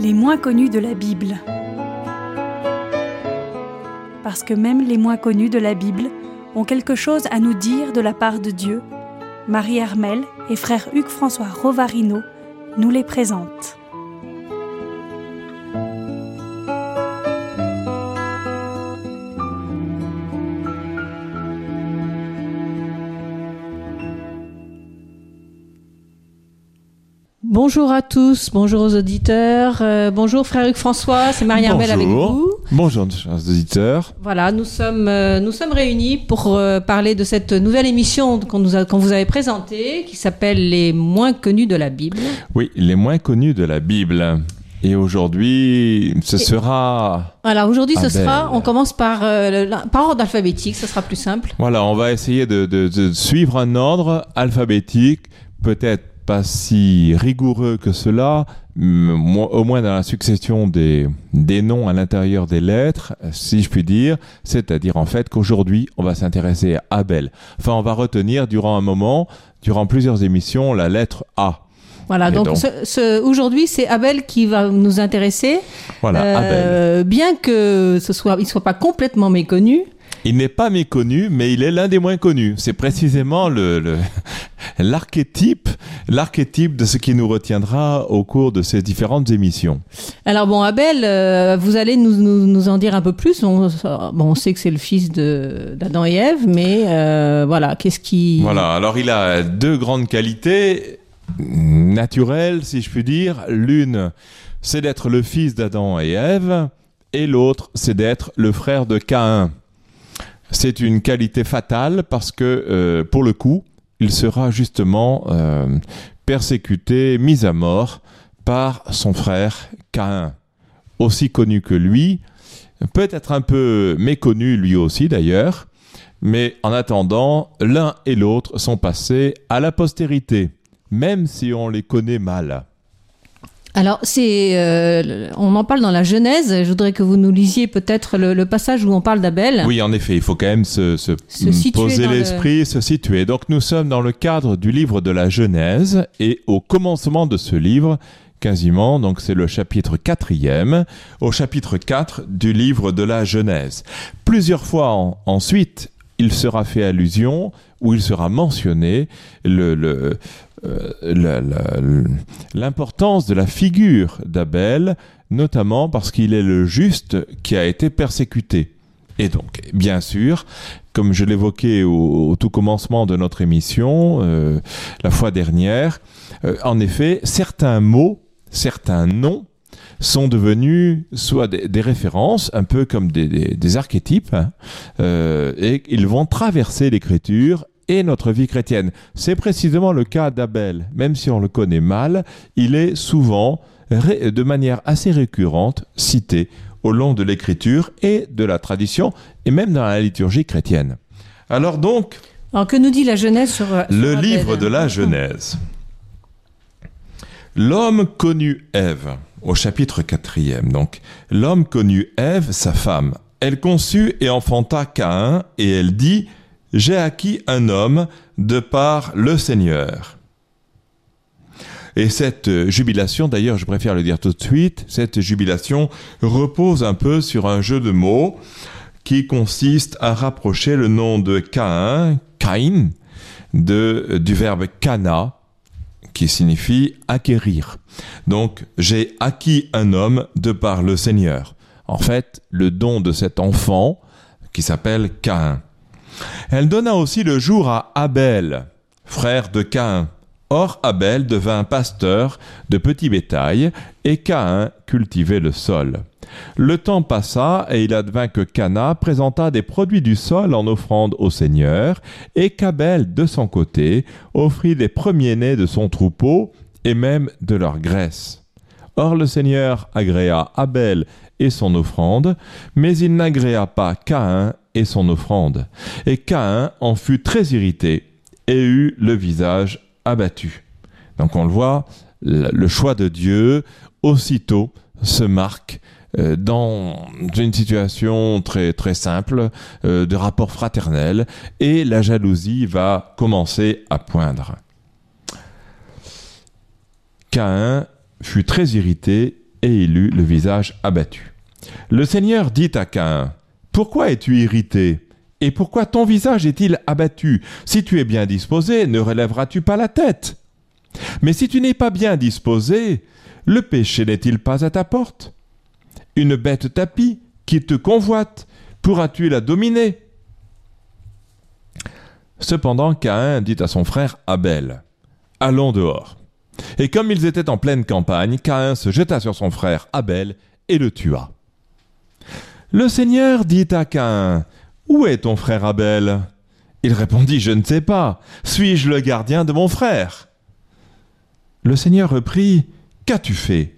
Les moins connus de la Bible. Parce que même les moins connus de la Bible ont quelque chose à nous dire de la part de Dieu, Marie-Armel et frère Hugues-François Rovarino nous les présentent. Bonjour à tous, bonjour aux auditeurs, bonjour frère Hugues-François, c'est Marie-Armel avec vous. Bonjour chers auditeurs. Voilà, nous sommes réunis pour parler de cette nouvelle émission qu'on vous avait présentée, qui s'appelle « Les moins connus de la Bible ». Oui, « Les moins connus de la Bible ». Et aujourd'hui, ce sera... Voilà, aujourd'hui, Abel. On commence par ordre alphabétique, ce sera plus simple. Voilà, on va essayer de suivre un ordre alphabétique, peut-être pas si rigoureux que cela, au moins dans la succession des noms à l'intérieur des lettres, si je puis dire, c'est-à-dire en fait qu'aujourd'hui on va s'intéresser à Abel. Enfin, on va retenir durant plusieurs émissions, la lettre A. Voilà, donc aujourd'hui, c'est Abel qui va nous intéresser. Voilà, Abel. Bien que il soit pas complètement méconnu. Il n'est pas méconnu, mais il est l'un des moins connus. C'est précisément l'archétype de ce qui nous retiendra au cours de ces différentes émissions. Alors bon, Abel, vous allez nous en dire un peu plus. On sait que c'est le fils d'Adam et Ève, mais voilà, qu'est-ce qui... Voilà, alors il a deux grandes qualités naturelles, si je puis dire. L'une, c'est d'être le fils d'Adam et Ève, et l'autre, c'est d'être le frère de Caïn. C'est une qualité fatale parce que, pour le coup, il sera justement persécuté, mis à mort par son frère Caïn, aussi connu que lui, peut-être un peu méconnu lui aussi d'ailleurs, mais en attendant, l'un et l'autre sont passés à la postérité, même si on les connaît mal. Alors, on en parle dans la Genèse. Je voudrais que vous nous lisiez peut-être le passage où on parle d'Abel. Oui, en effet, il faut quand même se poser l'esprit, se situer. Donc, nous sommes dans le cadre du livre de la Genèse et au commencement de ce livre, quasiment, donc c'est le chapitre 4e, au chapitre 4 du livre de la Genèse. Plusieurs fois ensuite, il sera fait allusion ou il sera mentionné l'importance de la figure d'Abel, notamment parce qu'il est le juste qui a été persécuté. Et donc, bien sûr, comme je l'évoquais au tout commencement de notre émission, la fois dernière, en effet, certains mots, certains noms sont devenus soit des références, un peu comme des archétypes, hein, et ils vont traverser l'écriture et notre vie chrétienne. C'est précisément le cas d'Abel. Même si on le connaît mal, il est souvent, de manière assez récurrente, cité au long de l'écriture et de la tradition, et même dans la liturgie chrétienne. Alors donc... Alors que nous dit la Genèse sur le Abel, livre de la Genèse. L'homme connut Ève, au chapitre 4e donc. L'homme connut Ève, sa femme. Elle conçut et enfanta Caïn, et elle dit... « J'ai acquis un homme de par le Seigneur. » Et cette jubilation, d'ailleurs je préfère le dire tout de suite, cette jubilation repose un peu sur un jeu de mots qui consiste à rapprocher le nom de Caïn, Caïn, du verbe « kana » qui signifie « acquérir ». Donc « j'ai acquis un homme de par le Seigneur ». En fait, le don de cet enfant qui s'appelle Caïn. Elle donna aussi le jour à Abel, frère de Caïn. Or Abel devint pasteur de petit bétail, et Caïn cultivait le sol. Le temps passa, et il advint que Cana présenta des produits du sol en offrande au Seigneur, et qu'Abel, de son côté, offrit les premiers-nés de son troupeau, et même de leur graisse. Or le Seigneur agréa Abel et son offrande, mais il n'agréa pas Caïn et son offrande. Et Caïn en fut très irrité et eut le visage abattu. Donc on le voit, le choix de Dieu aussitôt se marque dans une situation très, très simple de rapport fraternel, et la jalousie va commencer à poindre. Caïn fut très irrité et il eut le visage abattu. Le Seigneur dit à Caïn, « Pourquoi es-tu irrité ? Et pourquoi ton visage est-il abattu? Si tu es bien disposé, ne relèveras-tu pas la tête? Mais si tu n'es pas bien disposé, le péché n'est-il pas à ta porte? Une bête tapie qui te convoite, pourras-tu la dominer? » Cependant, Caïn dit à son frère Abel, « Allons dehors. » Et comme ils étaient en pleine campagne, Caïn se jeta sur son frère Abel et le tua. Le Seigneur dit à Caïn, « Où est ton frère Abel ?» Il répondit, « Je ne sais pas. Suis-je le gardien de mon frère ?» Le Seigneur reprit, « Qu'as-tu fait?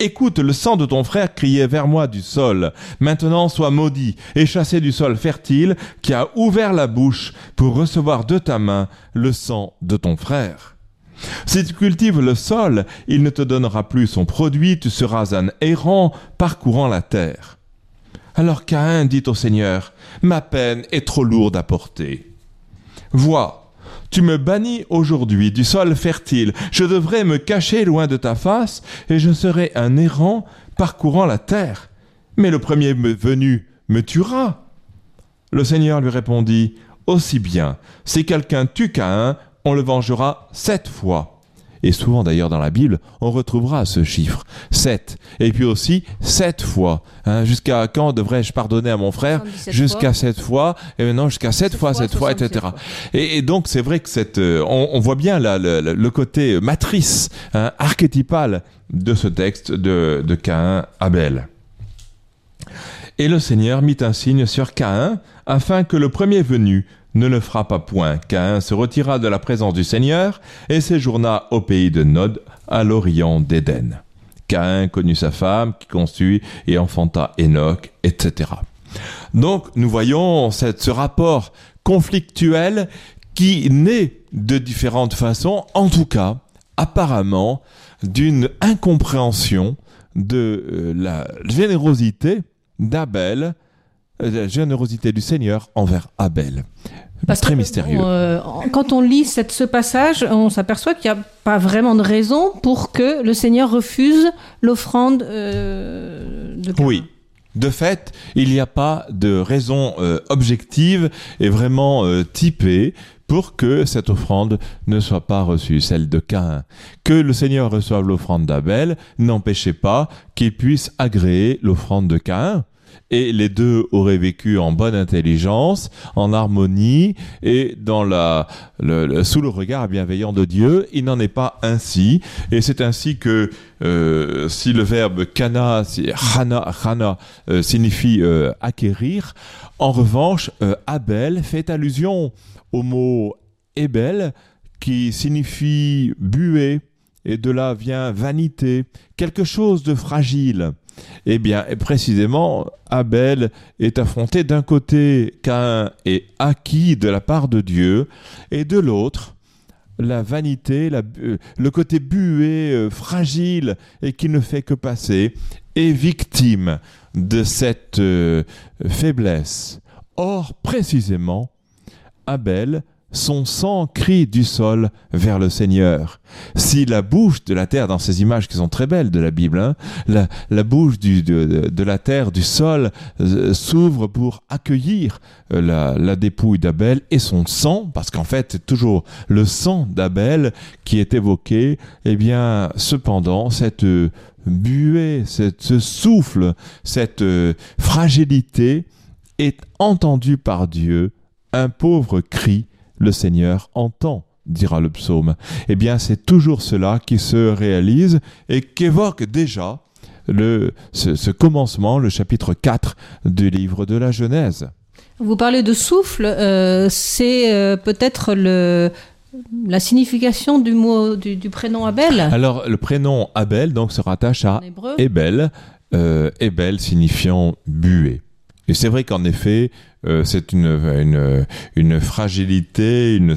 Écoute, le sang de ton frère criait vers moi du sol. Maintenant, sois maudit et chassé du sol fertile qui a ouvert la bouche pour recevoir de ta main le sang de ton frère. Si tu cultives le sol, il ne te donnera plus son produit, tu seras un errant parcourant la terre. » Alors Caïn dit au Seigneur, « Ma peine est trop lourde à porter. Vois, tu me bannis aujourd'hui du sol fertile, je devrais me cacher loin de ta face, et je serai un errant parcourant la terre. Mais le premier venu me tuera. » Le Seigneur lui répondit, « Aussi bien, si quelqu'un tue Caïn, on le vengera 7 fois. » Et souvent d'ailleurs dans la Bible, on retrouvera ce chiffre, 7. Et puis aussi 7 fois. Hein, jusqu'à quand devrais-je pardonner à mon frère? Jusqu'à 7 fois. Et maintenant jusqu'à 7 fois, 7 fois, etc. Et donc c'est vrai que on voit bien le côté matrice, hein, archétypal de ce texte de Caïn Abel. Et le Seigneur mit un signe sur Caïn afin que le premier venu ne le frappa point. Caïn se retira de la présence du Seigneur et séjourna au pays de Nod, à l'Orient d'Éden. Caïn connut sa femme qui conçut et enfanta Enoch, etc. Donc nous voyons ce rapport conflictuel qui naît de différentes façons, en tout cas apparemment d'une incompréhension de la générosité d'Abel, la générosité du Seigneur envers Abel. Parce très mystérieux. Quand on lit ce passage, on s'aperçoit qu'il n'y a pas vraiment de raison pour que le Seigneur refuse l'offrande de Caïn. Oui. De fait, il n'y a pas de raison objective et vraiment typée pour que cette offrande ne soit pas reçue, celle de Caïn. Que le Seigneur reçoive l'offrande d'Abel n'empêchait pas qu'il puisse agréer l'offrande de Caïn. Et les deux auraient vécu en bonne intelligence, en harmonie et dans sous le regard bienveillant de Dieu. Il n'en est pas ainsi. Et c'est ainsi que si le verbe kana, si hana signifie acquérir, en revanche, Abel fait allusion au mot Ebel qui signifie buée, et de là vient vanité, quelque chose de fragile. Eh bien, précisément, Abel est affronté d'un côté, Caïn est acquis de la part de Dieu, et de l'autre, la vanité, le côté bué, fragile, et qui ne fait que passer, est victime de cette faiblesse. Or, précisément, Abel, son sang crie du sol vers le Seigneur. Si la bouche de la terre, dans ces images qui sont très belles de la Bible, hein, la bouche de la terre, du sol, s'ouvre pour accueillir la dépouille d'Abel et son sang, parce qu'en fait, c'est toujours le sang d'Abel qui est évoqué, eh bien, cependant, cette buée, ce souffle, cette fragilité est entendue par Dieu, un pauvre cri, le Seigneur entend, dira le psaume. Eh bien, c'est toujours cela qui se réalise et qu'évoque déjà ce commencement, le chapitre 4 du livre de la Genèse. Vous parlez de souffle, c'est peut-être la signification du mot, du prénom Abel. Alors, le prénom Abel donc, se rattache à Ebel, Ebel signifiant buée. Et c'est vrai qu'en effet, c'est une fragilité, une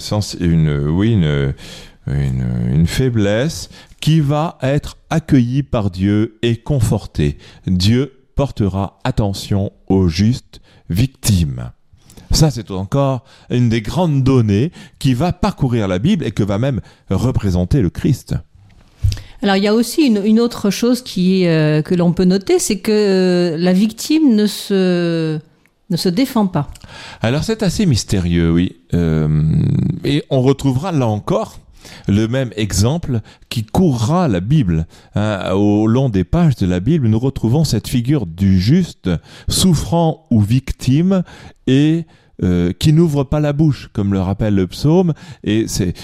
faiblesse qui va être accueillie par Dieu et confortée. Dieu portera attention aux justes victimes. Ça, c'est encore une des grandes données qui va parcourir la Bible et que va même représenter le Christ. Alors, il y a aussi une autre chose que l'on peut noter, c'est que la victime ne se défend pas. Alors, c'est assez mystérieux, oui. Et on retrouvera là encore le même exemple qui courra la Bible. Hein, au long des pages de la Bible, nous retrouvons cette figure du juste, souffrant ou victime, et qui n'ouvre pas la bouche, comme le rappelle le psaume, et c'est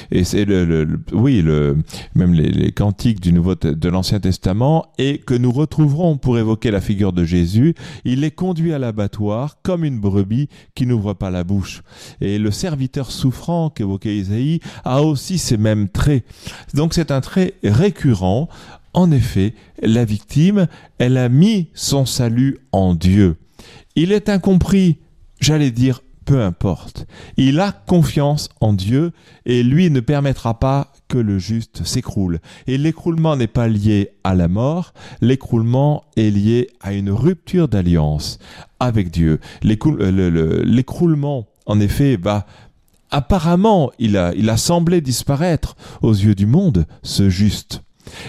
même les cantiques de l'Ancien Testament, et que nous retrouverons pour évoquer la figure de Jésus. Il est conduit à l'abattoir comme une brebis qui n'ouvre pas la bouche. Et le serviteur souffrant qu'évoquait Ésaïe a aussi ces mêmes traits. Donc c'est un trait récurrent. En effet, la victime, elle a mis son salut en Dieu. Il est incompris, j'allais dire peu importe. Il a confiance en Dieu et lui ne permettra pas que le juste s'écroule. Et l'écroulement n'est pas lié à la mort, l'écroulement est lié à une rupture d'alliance avec Dieu. L'écroulement, en effet, apparemment, il a semblé disparaître aux yeux du monde, ce juste.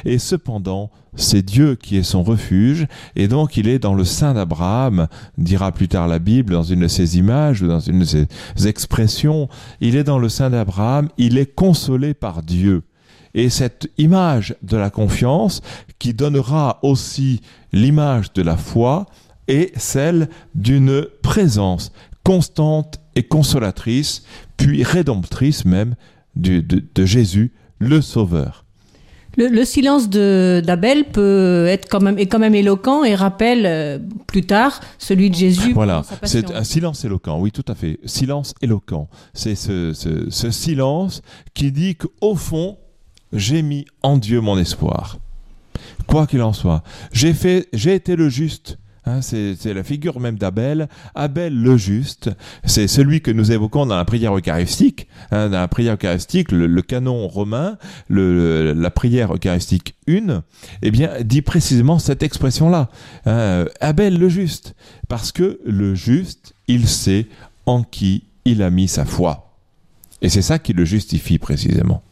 Et cependant, c'est Dieu qui est son refuge, et donc il est dans le sein d'Abraham, dira plus tard la Bible, dans une de ses images ou dans une de ses expressions, il est dans le sein d'Abraham, il est consolé par Dieu. Et cette image de la confiance qui donnera aussi l'image de la foi est celle d'une présence constante et consolatrice, puis rédemptrice même de Jésus, le Sauveur. Le silence d'Abel est quand même éloquent et rappelle plus tard celui de Jésus. Voilà, c'est un silence éloquent, oui, tout à fait. Silence éloquent. C'est ce silence qui dit qu'au fond, j'ai mis en Dieu mon espoir. Quoi qu'il en soit, j'ai été le juste. Hein, c'est la figure même d'Abel, Abel le juste, c'est celui que nous évoquons dans la prière eucharistique, hein, dans la prière eucharistique, le canon romain, la prière eucharistique 1, eh bien, dit précisément cette expression-là, hein, Abel le juste, parce que le juste, il sait en qui il a mis sa foi, et c'est ça qui le justifie précisément.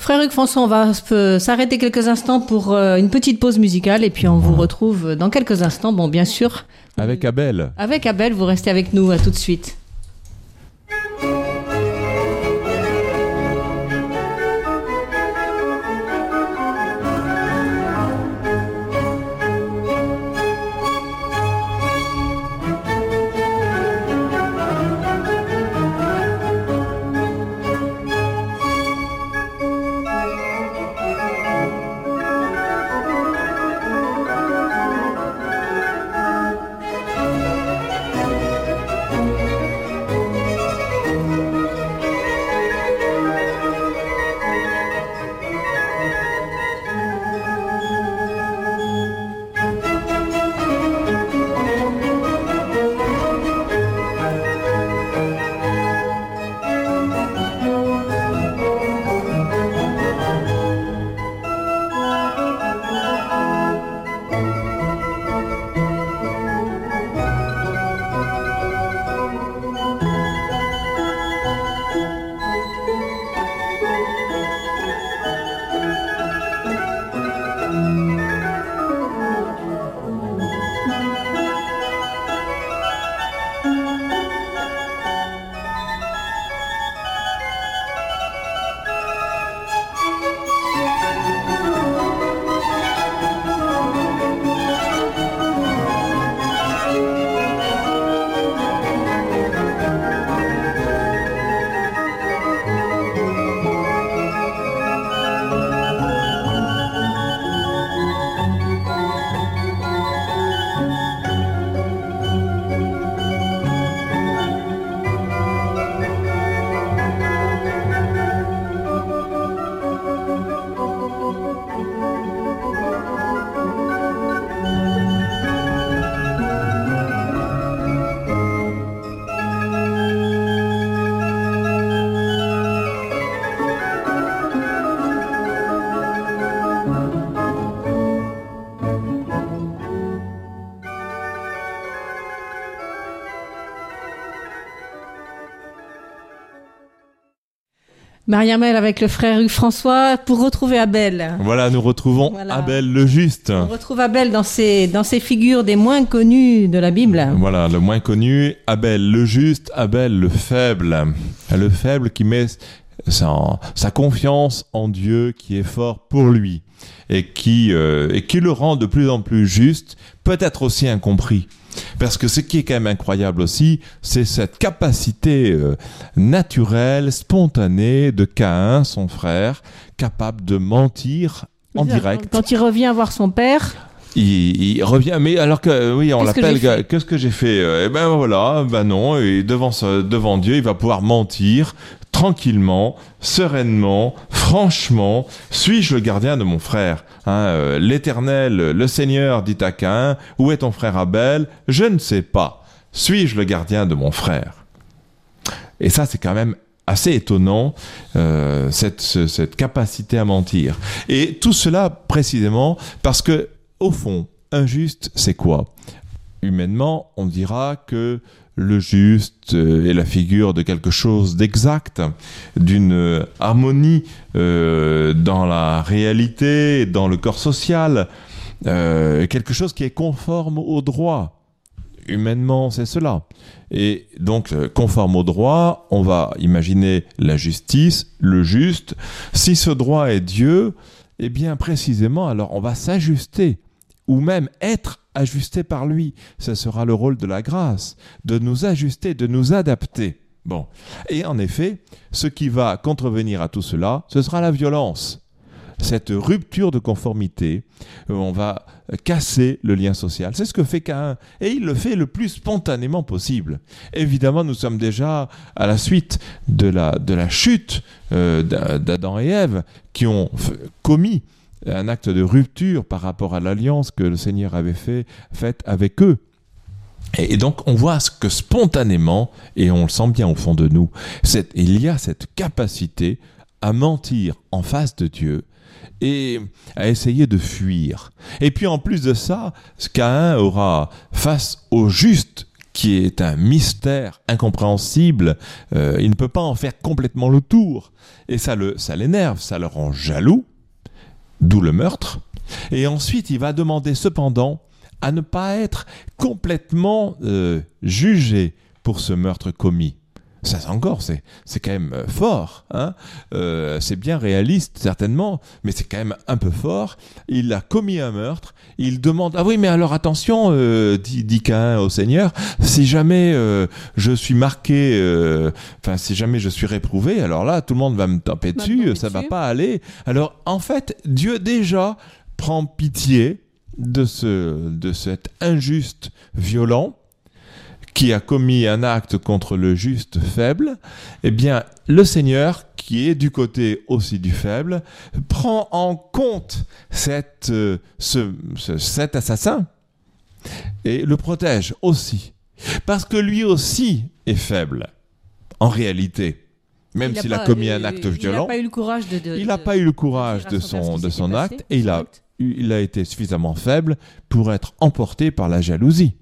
Frère Hugues-François, on va s'arrêter quelques instants pour une petite pause musicale et puis on vous retrouve dans quelques instants, bon bien sûr. Avec Abel. Avec Abel, vous restez avec nous, à tout de suite. Marie-Armel avec le frère Hugues-François pour retrouver Abel. Voilà, nous retrouvons Abel le Juste. On retrouve Abel dans ces figures des moins connus de la Bible. Voilà, le moins connu, Abel le Juste, Abel le Faible. Le faible qui met sa confiance en Dieu qui est fort pour lui et qui le rend de plus en plus juste, peut-être aussi incompris. Parce que ce qui est quand même incroyable aussi, c'est cette capacité naturelle, spontanée de Caïn, son frère, capable de mentir en direct. Quand il revient voir son père... Il revient, mais alors que, oui, on l'appelle, qu'est-ce que j'ai fait ? Eh ben voilà, ben non, et devant Dieu, il va pouvoir mentir tranquillement, sereinement, franchement. Suis-je le gardien de mon frère ? L'Éternel, le Seigneur, dit à Caïn, où est ton frère Abel ? Je ne sais pas. Suis-je le gardien de mon frère ? Et ça, c'est quand même assez étonnant, cette capacité à mentir. Et tout cela, précisément, parce que au fond, injuste, c'est quoi ? Humainement, on dira que le juste est la figure de quelque chose d'exact, d'une harmonie dans la réalité, dans le corps social, quelque chose qui est conforme au droit. Humainement, c'est cela. Et donc, conforme au droit, on va imaginer la justice, le juste. Si ce droit est Dieu, eh bien, précisément, alors on va s'ajuster, ou même être ajusté par lui. Ce sera le rôle de la grâce, de nous ajuster, de nous adapter. Bon. Et en effet, ce qui va contrevenir à tout cela, ce sera la violence. Cette rupture de conformité, on va casser le lien social. C'est ce que fait Caïn. Et il le fait le plus spontanément possible. Évidemment, nous sommes déjà à la suite de la chute d'Adam et Ève qui ont commis un acte de rupture par rapport à l'alliance que le Seigneur avait faite avec eux. Et donc, on voit ce que spontanément, et on le sent bien au fond de nous, il y a cette capacité à mentir en face de Dieu et à essayer de fuir. Et puis, en plus de ça, Caïn aura, face au juste, qui est un mystère incompréhensible, il ne peut pas en faire complètement le tour. Et ça l'énerve, ça le rend jaloux, d'où le meurtre, et ensuite il va demander cependant à ne pas être complètement jugé pour ce meurtre commis. Ça encore, c'est quand même fort, hein. C'est bien réaliste certainement, mais c'est quand même un peu fort. Il a commis un meurtre, il demande « Ah oui, mais alors attention, dit Caïn au Seigneur, si jamais je suis marqué, si jamais je suis réprouvé, alors là tout le monde va me taper dessus, ça va pas aller. » Alors en fait, Dieu déjà prend pitié de cet injuste violent qui a commis un acte contre le juste faible. Eh bien, le Seigneur, qui est du côté aussi du faible, prend en compte cet assassin et le protège aussi. Parce que lui aussi est faible, en réalité. Même s'il a commis un acte violent, il n'a pas eu le courage de son acte, et il a été suffisamment faible pour être emporté par la jalousie.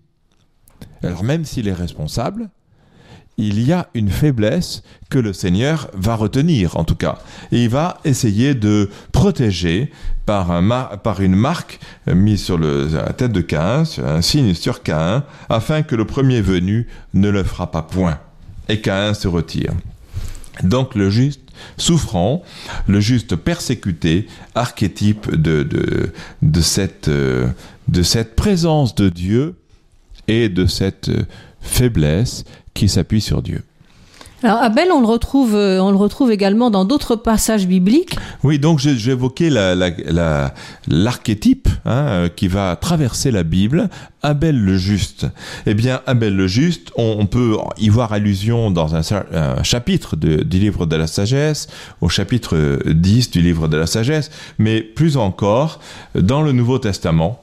Alors même s'il est responsable, il y a une faiblesse que le Seigneur va retenir en tout cas. Et il va essayer de protéger par une marque mise sur la tête de Caïn, un signe sur Caïn, afin que le premier venu ne le frappe à point. Et Caïn se retire. Donc le juste souffrant, le juste persécuté, archétype de cette présence de Dieu et de cette faiblesse qui s'appuie sur Dieu. Alors Abel, on le retrouve également dans d'autres passages bibliques. Oui, donc j'évoquais l'archétype qui va traverser la Bible, Abel le Juste. Eh bien, Abel le Juste, on peut y voir allusion dans un chapitre du Livre de la Sagesse, au chapitre 10 du Livre de la Sagesse, mais plus encore dans le Nouveau Testament.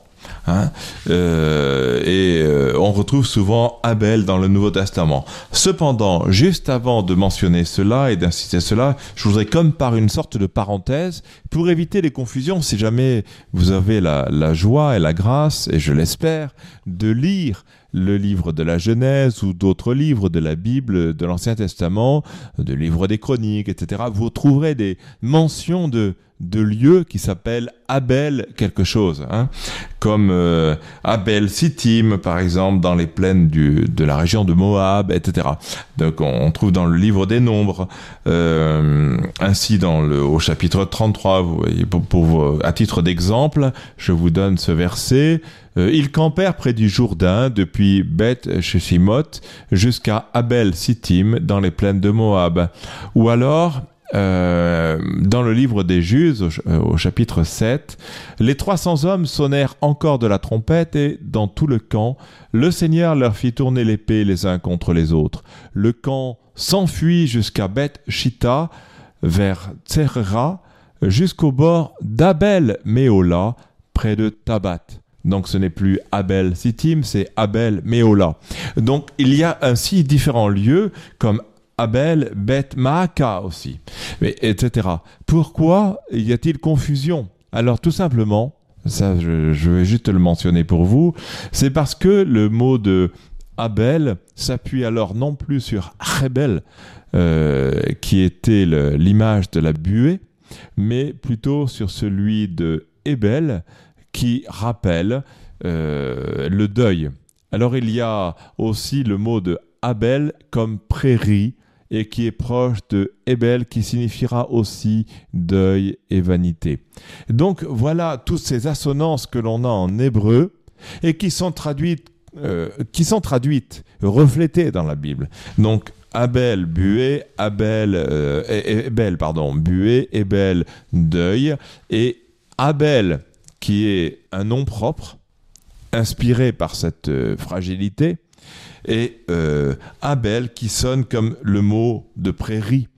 On retrouve souvent Abel dans le Nouveau Testament. Cependant, juste avant de mentionner cela et d'insister cela, je voudrais comme par une sorte de parenthèse, pour éviter les confusions, si jamais vous avez la joie et la grâce, et je l'espère, de lire le livre de la Genèse ou d'autres livres de la Bible, de l'Ancien Testament, du livre des Chroniques, etc., vous trouverez des mentions de lieux qui s'appellent Abel quelque chose, hein, comme Abel Sittim, par exemple, dans les plaines de la région de Moab, etc. Donc on trouve dans le livre des Nombres, ainsi au chapitre 33, vous voyez, à titre d'exemple, je vous donne ce verset. Ils campèrent près du Jourdain depuis Beth-Jeshimoth jusqu'à Abel Sittim dans les plaines de Moab. Ou alors, dans le livre des Juges, au chapitre 7, les 300 hommes sonnèrent encore de la trompette et, dans tout le camp, le Seigneur leur fit tourner l'épée les uns contre les autres. Le camp s'enfuit jusqu'à Beth-Chitta, vers Tserra, jusqu'au bord d'Abel-Meola, près de Tabat. Donc ce n'est plus Abel Sittim, c'est Abel-Meola. Donc il y a ainsi différents lieux comme Abel-Beth-Mahaka aussi, etc. Pourquoi y a-t-il confusion? Alors tout simplement, ça je vais juste le mentionner pour vous, c'est parce que le mot de Abel s'appuie alors non plus sur Rebel, qui était l'image de la buée, mais plutôt sur celui de Ebel, qui rappelle le deuil. Alors il y a aussi le mot de Abel comme prairie, et qui est proche de Ebel, qui signifiera aussi deuil et vanité. Donc voilà toutes ces assonances que l'on a en hébreu et qui sont traduites, reflétées dans la Bible. Donc Abel, buée, Ebel, Ebel, deuil, et Abel, qui est un nom propre, inspiré par cette fragilité, et Abel qui sonne comme le mot de prairie,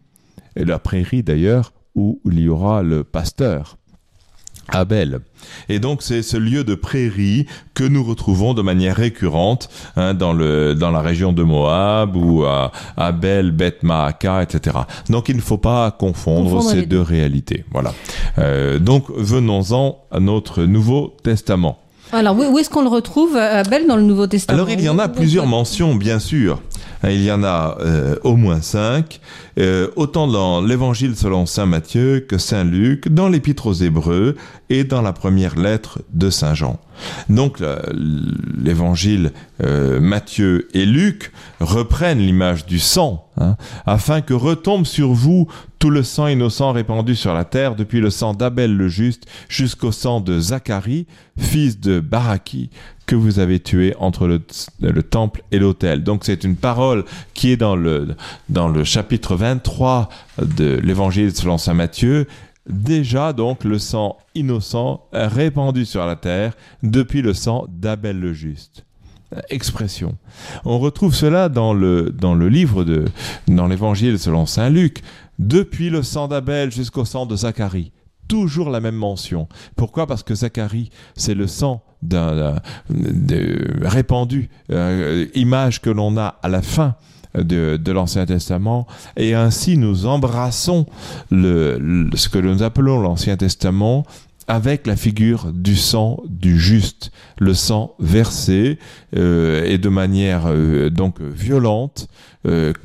et la prairie d'ailleurs où il y aura le pasteur, Abel. Et donc c'est ce lieu de prairie que nous retrouvons de manière récurrente, hein, dans la région de Moab ou à Abel-Beth-Mahaka, etc. Donc il ne faut pas confondre ces deux réalités. Voilà. Donc venons-en à notre Nouveau Testament. Alors, où est-ce qu'on le retrouve, Abel, dans le Nouveau Testament? Alors, il y en a plusieurs mentions, bien sûr. Il y en a au moins 5, autant dans l'Évangile selon saint Matthieu que saint Luc, dans l'Épître aux Hébreux et dans la première lettre de saint Jean. Donc, l'Évangile Matthieu et Luc reprennent l'image du sang, hein, afin que retombe sur vous tout le sang innocent répandu sur la terre, depuis le sang d'Abel le juste jusqu'au sang de Zacharie, fils de Baraki, que vous avez tué entre le temple et l'autel. Donc c'est une parole qui est dans le chapitre 23 de l'Évangile selon saint Matthieu. Déjà donc le sang innocent répandu sur la terre depuis le sang d'Abel le juste. Expression. On retrouve cela dans l'Évangile selon saint Luc. Depuis le sang d'Abel jusqu'au sang de Zacharie. Toujours la même mention. Pourquoi ? Parce que Zacharie, c'est le sang répandu, image que l'on a à la fin de l'Ancien Testament, et ainsi nous embrassons ce que nous appelons l'Ancien Testament avec la figure du sang du juste, le sang versé et de manière donc violente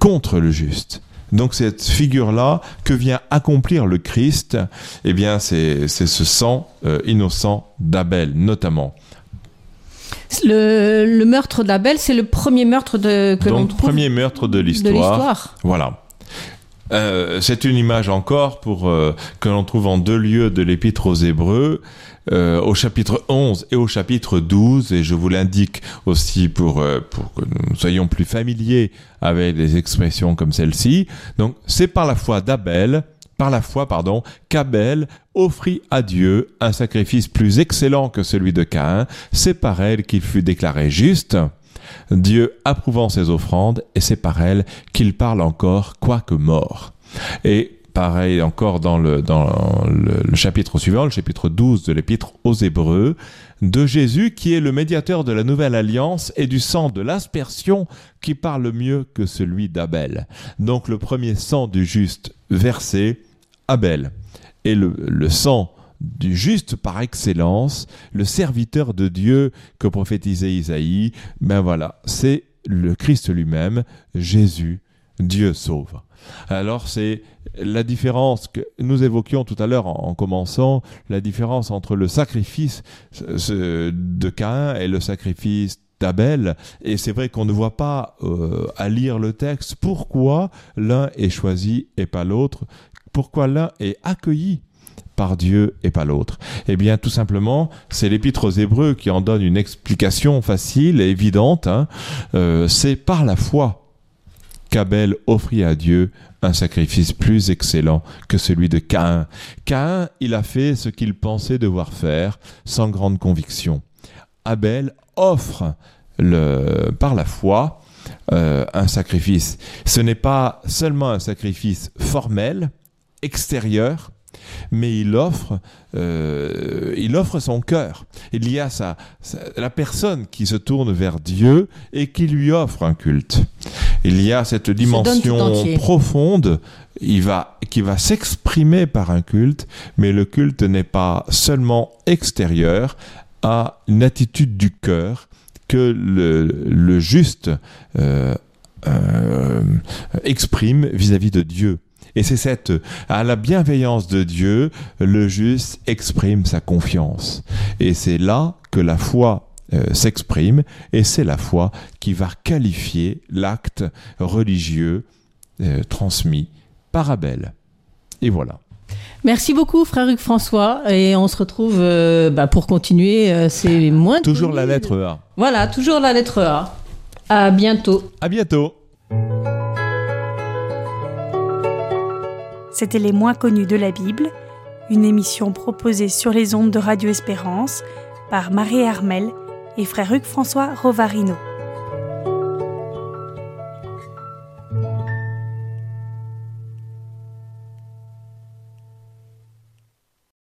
contre le juste. Donc cette figure-là que vient accomplir le Christ, eh bien c'est ce sang innocent d'Abel notamment. Le meurtre d'Abel, c'est le premier meurtre premier meurtre de l'histoire. Voilà. C'est une image encore que l'on trouve en 2 lieux de l'Épître aux Hébreux, au chapitre 11 et au chapitre 12, et je vous l'indique aussi pour que nous soyons plus familiers avec des expressions comme celle-ci. Donc, c'est qu'Abel offrit à Dieu un sacrifice plus excellent que celui de Caïn. C'est par elle qu'il fut déclaré juste. Dieu approuvant ses offrandes, et c'est par elle qu'il parle encore, quoique mort. Et pareil encore dans le chapitre suivant, le chapitre 12 de l'Épître aux Hébreux, de Jésus qui est le médiateur de la nouvelle alliance et du sang de l'aspersion qui parle mieux que celui d'Abel. Donc le premier sang du juste versé, Abel, et le sang du juste par excellence, le serviteur de Dieu que prophétisait Ésaïe, ben voilà, c'est le Christ lui-même, Jésus, Dieu sauve. Alors c'est la différence que nous évoquions tout à l'heure en commençant, la différence entre le sacrifice de Caïn et le sacrifice d'Abel, et c'est vrai qu'on ne voit pas à lire le texte pourquoi l'un est choisi et pas l'autre, pourquoi l'un est accueilli par Dieu et pas l'autre. Eh bien, tout simplement, c'est l'Épître aux Hébreux qui en donne une explication facile et évidente, hein. C'est par la foi qu'Abel offrit à Dieu un sacrifice plus excellent que celui de Caïn. Caïn, il a fait ce qu'il pensait devoir faire, sans grande conviction. Abel offre par la foi un sacrifice. Ce n'est pas seulement un sacrifice formel, extérieur, mais il offre son cœur. Il y a la personne qui se tourne vers Dieu et qui lui offre un culte. Il y a cette dimension profonde qui va s'exprimer par un culte, mais le culte n'est pas seulement extérieur à une attitude du cœur que le juste exprime vis-à-vis de Dieu. Et c'est à la bienveillance de Dieu, le juste exprime sa confiance. Et c'est là que la foi s'exprime, et c'est la foi qui va qualifier l'acte religieux transmis par Abel. Et voilà. Merci beaucoup, frère Hugues-François, et on se retrouve pour continuer ces moins... Toujours la lettre A. Voilà, toujours la lettre A. À bientôt. À bientôt. C'était Les moins connus de la Bible, une émission proposée sur les ondes de Radio Espérance par Marie-Armel et frère Hugues-François Rovarino.